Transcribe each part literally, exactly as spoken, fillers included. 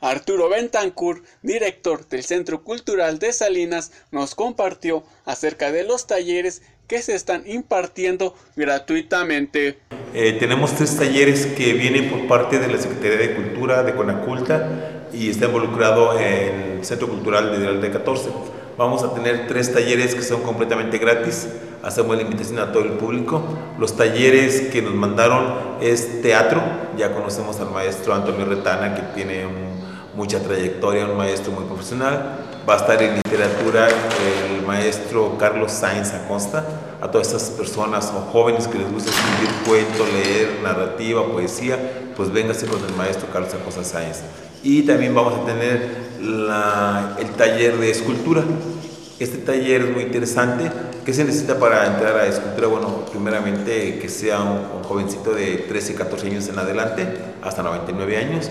Arturo Bentancur, director del Centro Cultural de Salinas, nos compartió acerca de los talleres que se están impartiendo gratuitamente. Eh, tenemos tres talleres que vienen por parte de la Secretaría de Cultura de Conaculta y está involucrado en el Centro Cultural de Duralde catorce. Vamos a tener tres talleres que son completamente gratis. Hacemos la invitación a todo el público. Los talleres que nos mandaron es teatro. Ya conocemos al maestro Antonio Retana, que tiene un, mucha trayectoria, un maestro muy profesional. Va a estar en literatura el maestro Carlos Sainz Acosta. A todas estas personas o jóvenes que les gusta escribir cuentos, leer, narrativa, poesía, pues véngase con el maestro Carlos Acosta Sainz. Y también vamos a tener la, el taller de escultura. Este taller es muy interesante. ¿Qué se necesita para entrar a escultura? Bueno, primeramente que sea un, un jovencito de trece, catorce años en adelante, hasta noventa y nueve años,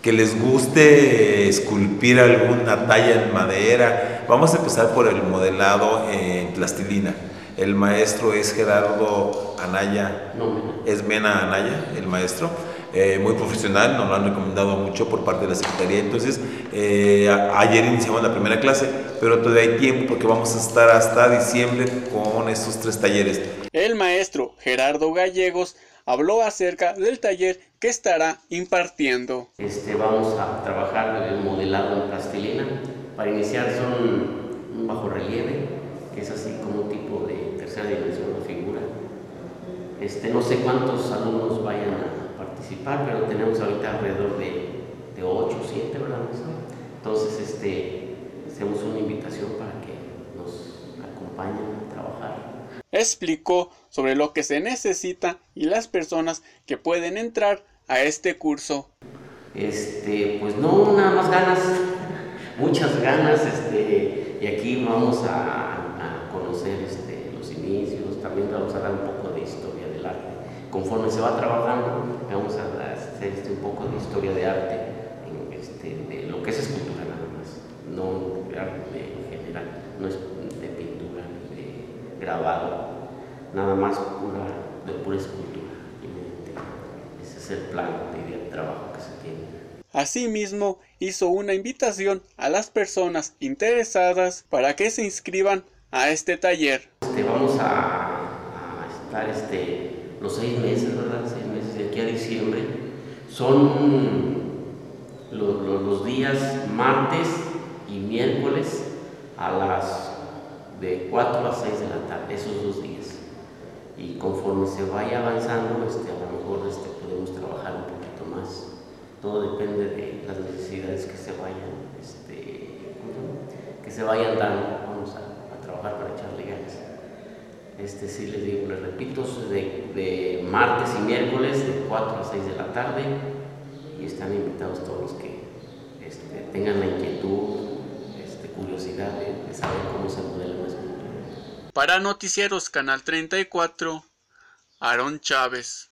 que les guste esculpir alguna talla en madera. Vamos a empezar por el modelado en plastilina. El maestro es Gerardo Anaya, no. es Mena Anaya, el maestro. Eh, muy profesional, nos lo han recomendado mucho por parte de la Secretaría. Entonces, eh, a, ayer iniciamos la primera clase, pero todavía hay tiempo porque vamos a estar hasta diciembre con estos tres talleres. El maestro Gerardo Gallegos habló acerca del taller que estará impartiendo. Este, vamos a trabajar el modelado en plastilina. Para iniciar son un bajorrelieve, que es así como un tipo de tercera dimensión de figura. Este, no sé cuántos alumnos vayan a participar, pero tenemos ahorita alrededor de ocho o siete, ¿verdad? Entonces, este, hacemos una invitación para que nos acompañen a trabajar. Explicó sobre lo que se necesita y las personas que pueden entrar a este curso. Este, pues no, nada más ganas, muchas ganas, este, y aquí vamos a, a conocer este, los inicios, también vamos a dar un poco de historia del arte. Conforme se va trabajando, vamos a hacer este, un poco de historia de arte, en este, de lo que es escultura nada más, no arte en general, no es de pintura, de grabado, nada más pura, de pura escultura. Ese es el plan de trabajo que se tiene. Asimismo, hizo una invitación a las personas interesadas para que se inscriban a este taller. Este, vamos a, a estar este, los seis meses, ¿verdad? Seis meses de aquí a diciembre. Son los, los, los días martes y miércoles a las de cuatro a seis de la tarde, esos dos días. Y conforme se vaya avanzando, este, a lo mejor este, podemos trabajar un poquito más. Todo depende de las necesidades que se vayan, este, que se vayan dando. Vamos a, a trabajar para echarle ganas. Este sí les digo, les repito, de, de martes y miércoles de cuatro a seis de la tarde y están invitados todos los que este, tengan la inquietud, este, curiosidad de, de saber cómo se modela una escultura. Para Noticieros Canal treinta y cuatro, Aarón Chávez.